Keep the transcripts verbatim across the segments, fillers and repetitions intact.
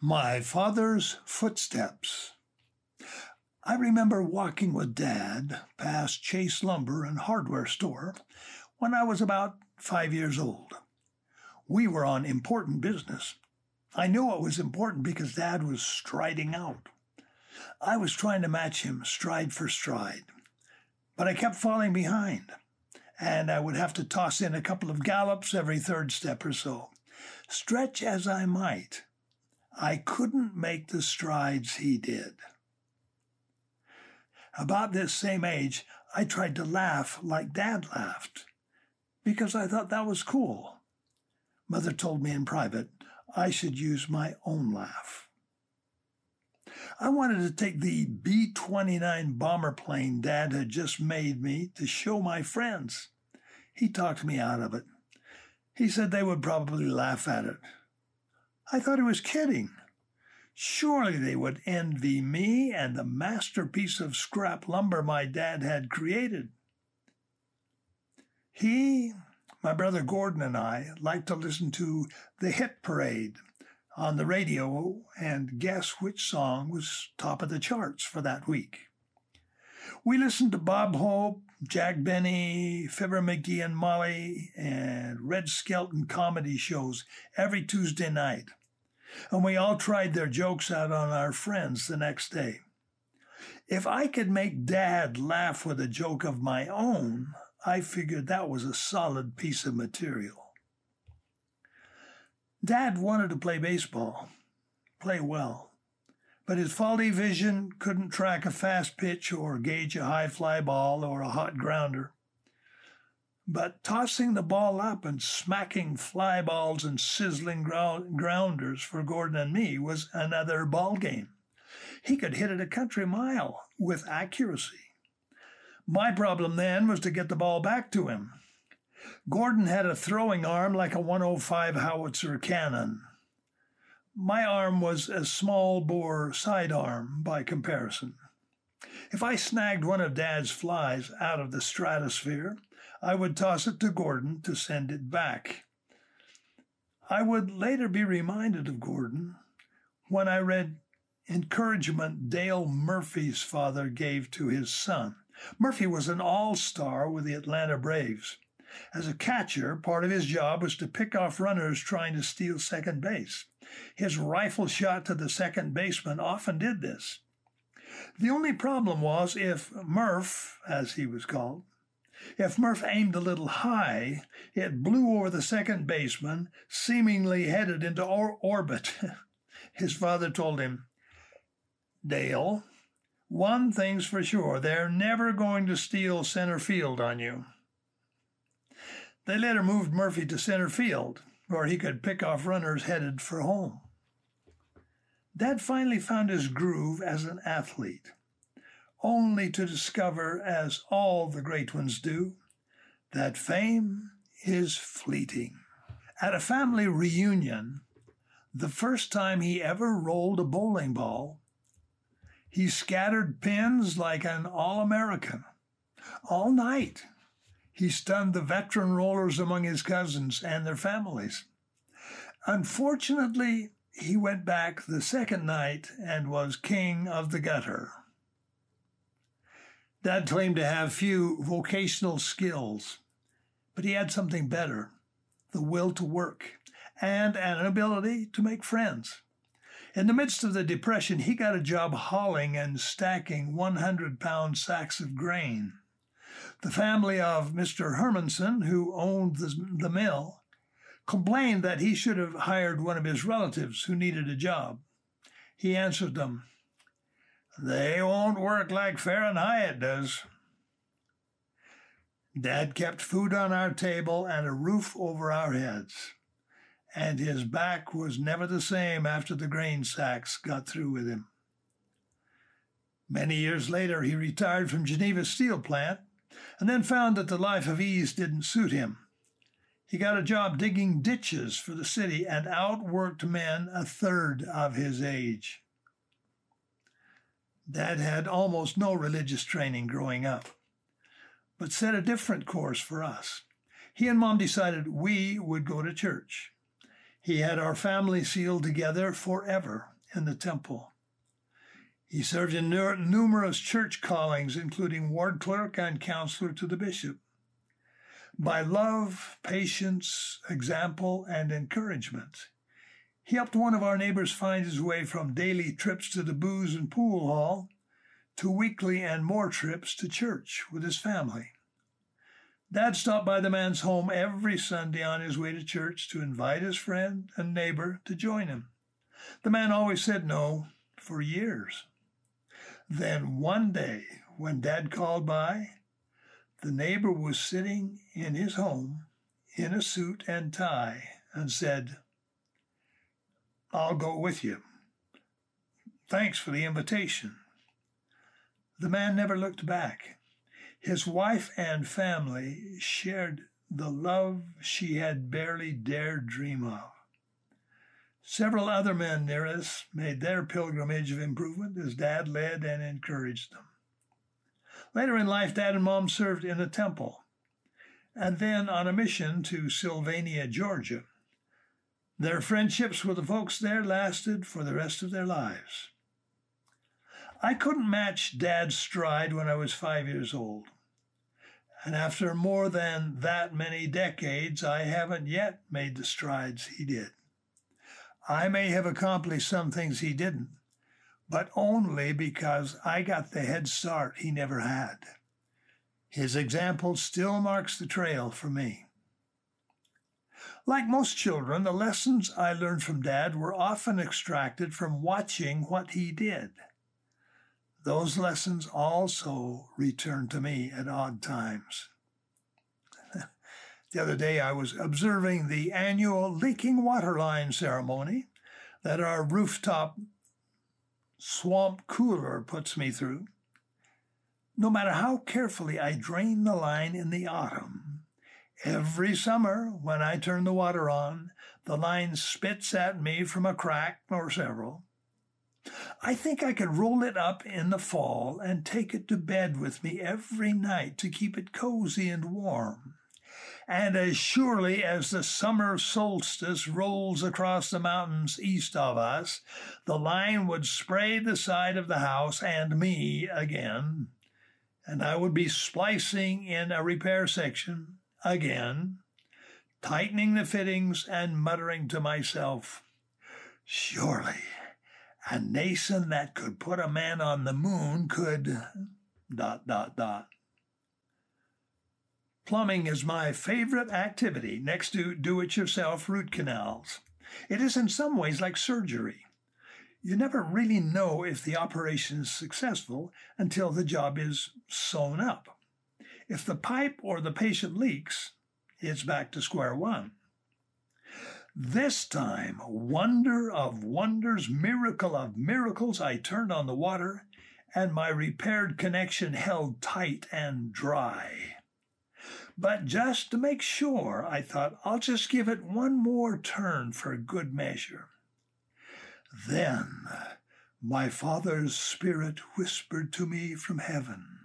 My Father's Footsteps. I remember walking with Dad past Chase Lumber and Hardware Store when I was about five years old. We were on important business. I knew it was important because Dad was striding out. I was trying to match him stride for stride, but I kept falling behind, and I would have to toss in a couple of gallops every third step or so. Stretch as I might, I couldn't make the strides he did. About this same age, I tried to laugh like Dad laughed, because I thought that was cool. Mother told me in private I should use my own laugh. I wanted to take the B twenty-nine bomber plane Dad had just made me to show my friends. He talked me out of it. He said they would probably laugh at it. I thought he was kidding. Surely they would envy me and the masterpiece of scrap lumber my dad had created. He, my brother Gordon, and I liked to listen to the hit parade on the radio and guess which song was top of the charts for that week. We listened to Bob Hope, Jack Benny, Fibber McGee and Molly, and Red Skelton comedy shows every Tuesday night, and we all tried their jokes out on our friends the next day. If I could make Dad laugh with a joke of my own, I figured that was a solid piece of material. Dad wanted to play baseball, play well, but his faulty vision couldn't track a fast pitch or gauge a high fly ball or a hot grounder. But tossing the ball up and smacking fly balls and sizzling grounders for Gordon and me was another ball game. He could hit it a country mile with accuracy. My problem then was to get the ball back to him. Gordon had a throwing arm like a one oh five howitzer cannon. My arm was a small bore sidearm by comparison. If I snagged one of Dad's flies out of the stratosphere, I would toss it to Gordon to send it back. I would later be reminded of Gordon when I read encouragement Dale Murphy's father gave to his son. Murphy was an all-star with the Atlanta Braves. As a catcher, part of his job was to pick off runners trying to steal second base. His rifle shot to the second baseman often did this. The only problem was if Murph, as he was called, if Murph aimed a little high, it blew over the second baseman, seemingly headed into or- orbit. His father told him, "Dale, one thing's for sure, they're never going to steal center field on you." They later moved Murphy to center field, where he could pick off runners headed for home. Dad finally found his groove as an athlete, only to discover, as all the great ones do, that fame is fleeting. At a family reunion, the first time he ever rolled a bowling ball, he scattered pins like an All-American. All night, he stunned the veteran rollers among his cousins and their families. Unfortunately, he went back the second night and was king of the gutter. Dad claimed to have few vocational skills, but he had something better, the will to work, and an ability to make friends. In the midst of the Depression, he got a job hauling and stacking one hundred pound sacks of grain. The family of Mister Hermanson, who owned the, the mill, complained that he should have hired one of his relatives who needed a job. He answered them, "They won't work like Fahrenheit does." Dad kept food on our table and a roof over our heads, and his back was never the same after the grain sacks got through with him. Many years later, he retired from Geneva Steel Plant and then found that the life of ease didn't suit him. He got a job digging ditches for the city and outworked men a third of his age. Dad had almost no religious training growing up, but set a different course for us. He and Mom decided we would go to church. He had our family sealed together forever in the temple. He served in numerous church callings, including ward clerk and counselor to the bishop. By love, patience, example, and encouragement, he helped one of our neighbors find his way from daily trips to the booze and pool hall to weekly and more trips to church with his family. Dad stopped by the man's home every Sunday on his way to church to invite his friend and neighbor to join him. The man always said no for years. Then one day, when Dad called by, the neighbor was sitting in his home in a suit and tie and said, "I'll go with you. Thanks for the invitation." The man never looked back. His wife and family shared the love she had barely dared dream of. Several other men near us made their pilgrimage of improvement as Dad led and encouraged them. Later in life, Dad and Mom served in a temple, and then on a mission to Sylvania, Georgia. Their friendships with the folks there lasted for the rest of their lives. I couldn't match Dad's stride when I was five years old. And after more than that many decades, I haven't yet made the strides he did. I may have accomplished some things he didn't, but only because I got the head start he never had. His example still marks the trail for me. Like most children, the lessons I learned from Dad were often extracted from watching what he did. Those lessons also returned to me at odd times. The other day I was observing the annual leaking water line ceremony that our rooftop swamp cooler puts me through. No matter how carefully I drain the line in the autumn, every summer when I turn the water on, the line spits at me from a crack or several. I think I could roll it up in the fall and take it to bed with me every night to keep it cozy and warm. And as surely as the summer solstice rolls across the mountains east of us, the line would spray the side of the house and me again, and I would be splicing in a repair section again, tightening the fittings and muttering to myself, "Surely a nation that could put a man on the moon could... dot, dot, dot." Plumbing is my favorite activity next to do-it-yourself root canals. It is in some ways like surgery. You never really know if the operation is successful until the job is sewn up. If the pipe or the patient leaks, it's back to square one. This time, wonder of wonders, miracle of miracles, I turned on the water, and my repaired connection held tight and dry. But just to make sure, I thought, I'll just give it one more turn for good measure. Then my Father's Spirit whispered to me from heaven,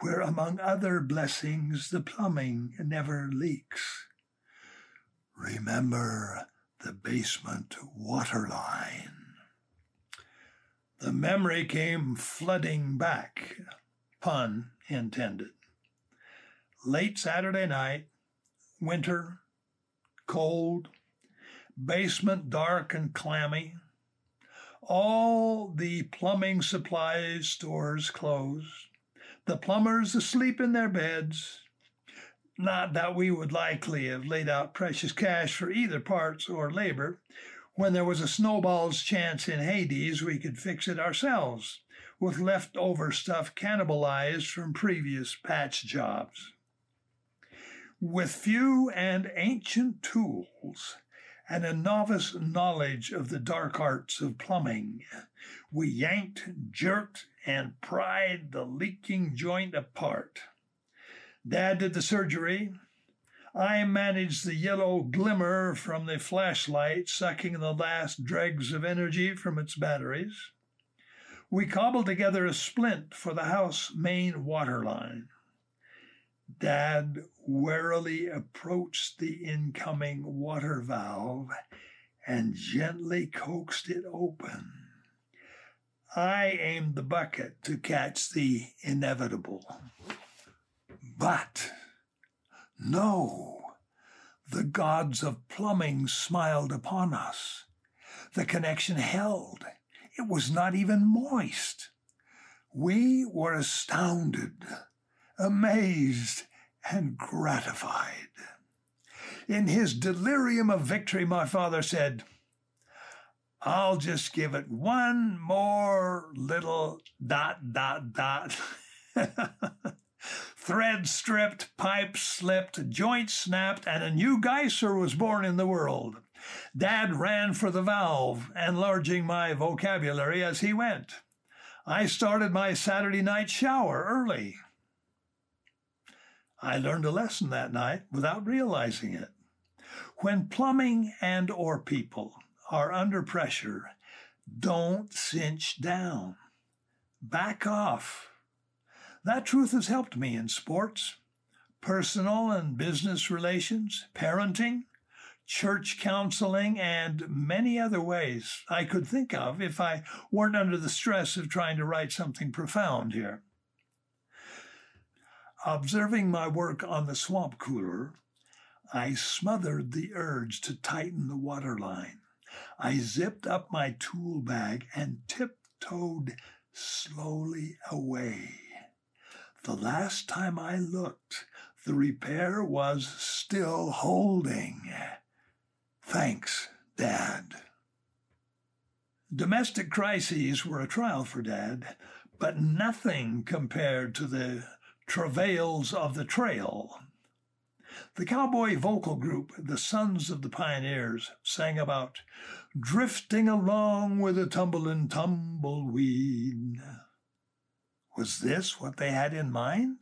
where among other blessings the plumbing never leaks, "Remember the basement water line." The memory came flooding back, pun intended. Late Saturday night, winter, cold, basement dark and clammy, all the plumbing supply stores closed, the plumbers asleep in their beds. Not that we would likely have laid out precious cash for either parts or labor. When there was a snowball's chance in Hades, we could fix it ourselves with leftover stuff cannibalized from previous patch jobs. With few and ancient tools and a novice knowledge of the dark arts of plumbing, we yanked, jerked, and pried the leaking joint apart. Dad did the surgery. I managed the yellow glimmer from the flashlight, sucking the last dregs of energy from its batteries. We cobbled together a splint for the house main water line. Dad warily approached the incoming water valve and gently coaxed it open. I aimed the bucket to catch the inevitable. But no, the gods of plumbing smiled upon us. The connection held. It was not even moist. We were astounded, amazed, and gratified. In his delirium of victory, my father said, "I'll just give it one more little dot, dot, dot." Thread stripped, pipe slipped, joint snapped, and a new geyser was born in the world. Dad ran for the valve, enlarging my vocabulary as he went. I started my Saturday night shower early. I learned a lesson that night without realizing it. When plumbing and or people are under pressure, don't cinch down. Back off. That truth has helped me in sports, personal and business relations, parenting, church counseling, and many other ways I could think of if I weren't under the stress of trying to write something profound here. Observing my work on the swamp cooler, I smothered the urge to tighten the water line. I zipped up my tool bag and tiptoed slowly away. The last time I looked, the repair was still holding. Thanks, Dad. Domestic crises were a trial for Dad, but nothing compared to the travails of the trail. The cowboy vocal group, the Sons of the Pioneers, sang about drifting along with a tumbling tumbleweed. Was this what they had in mind?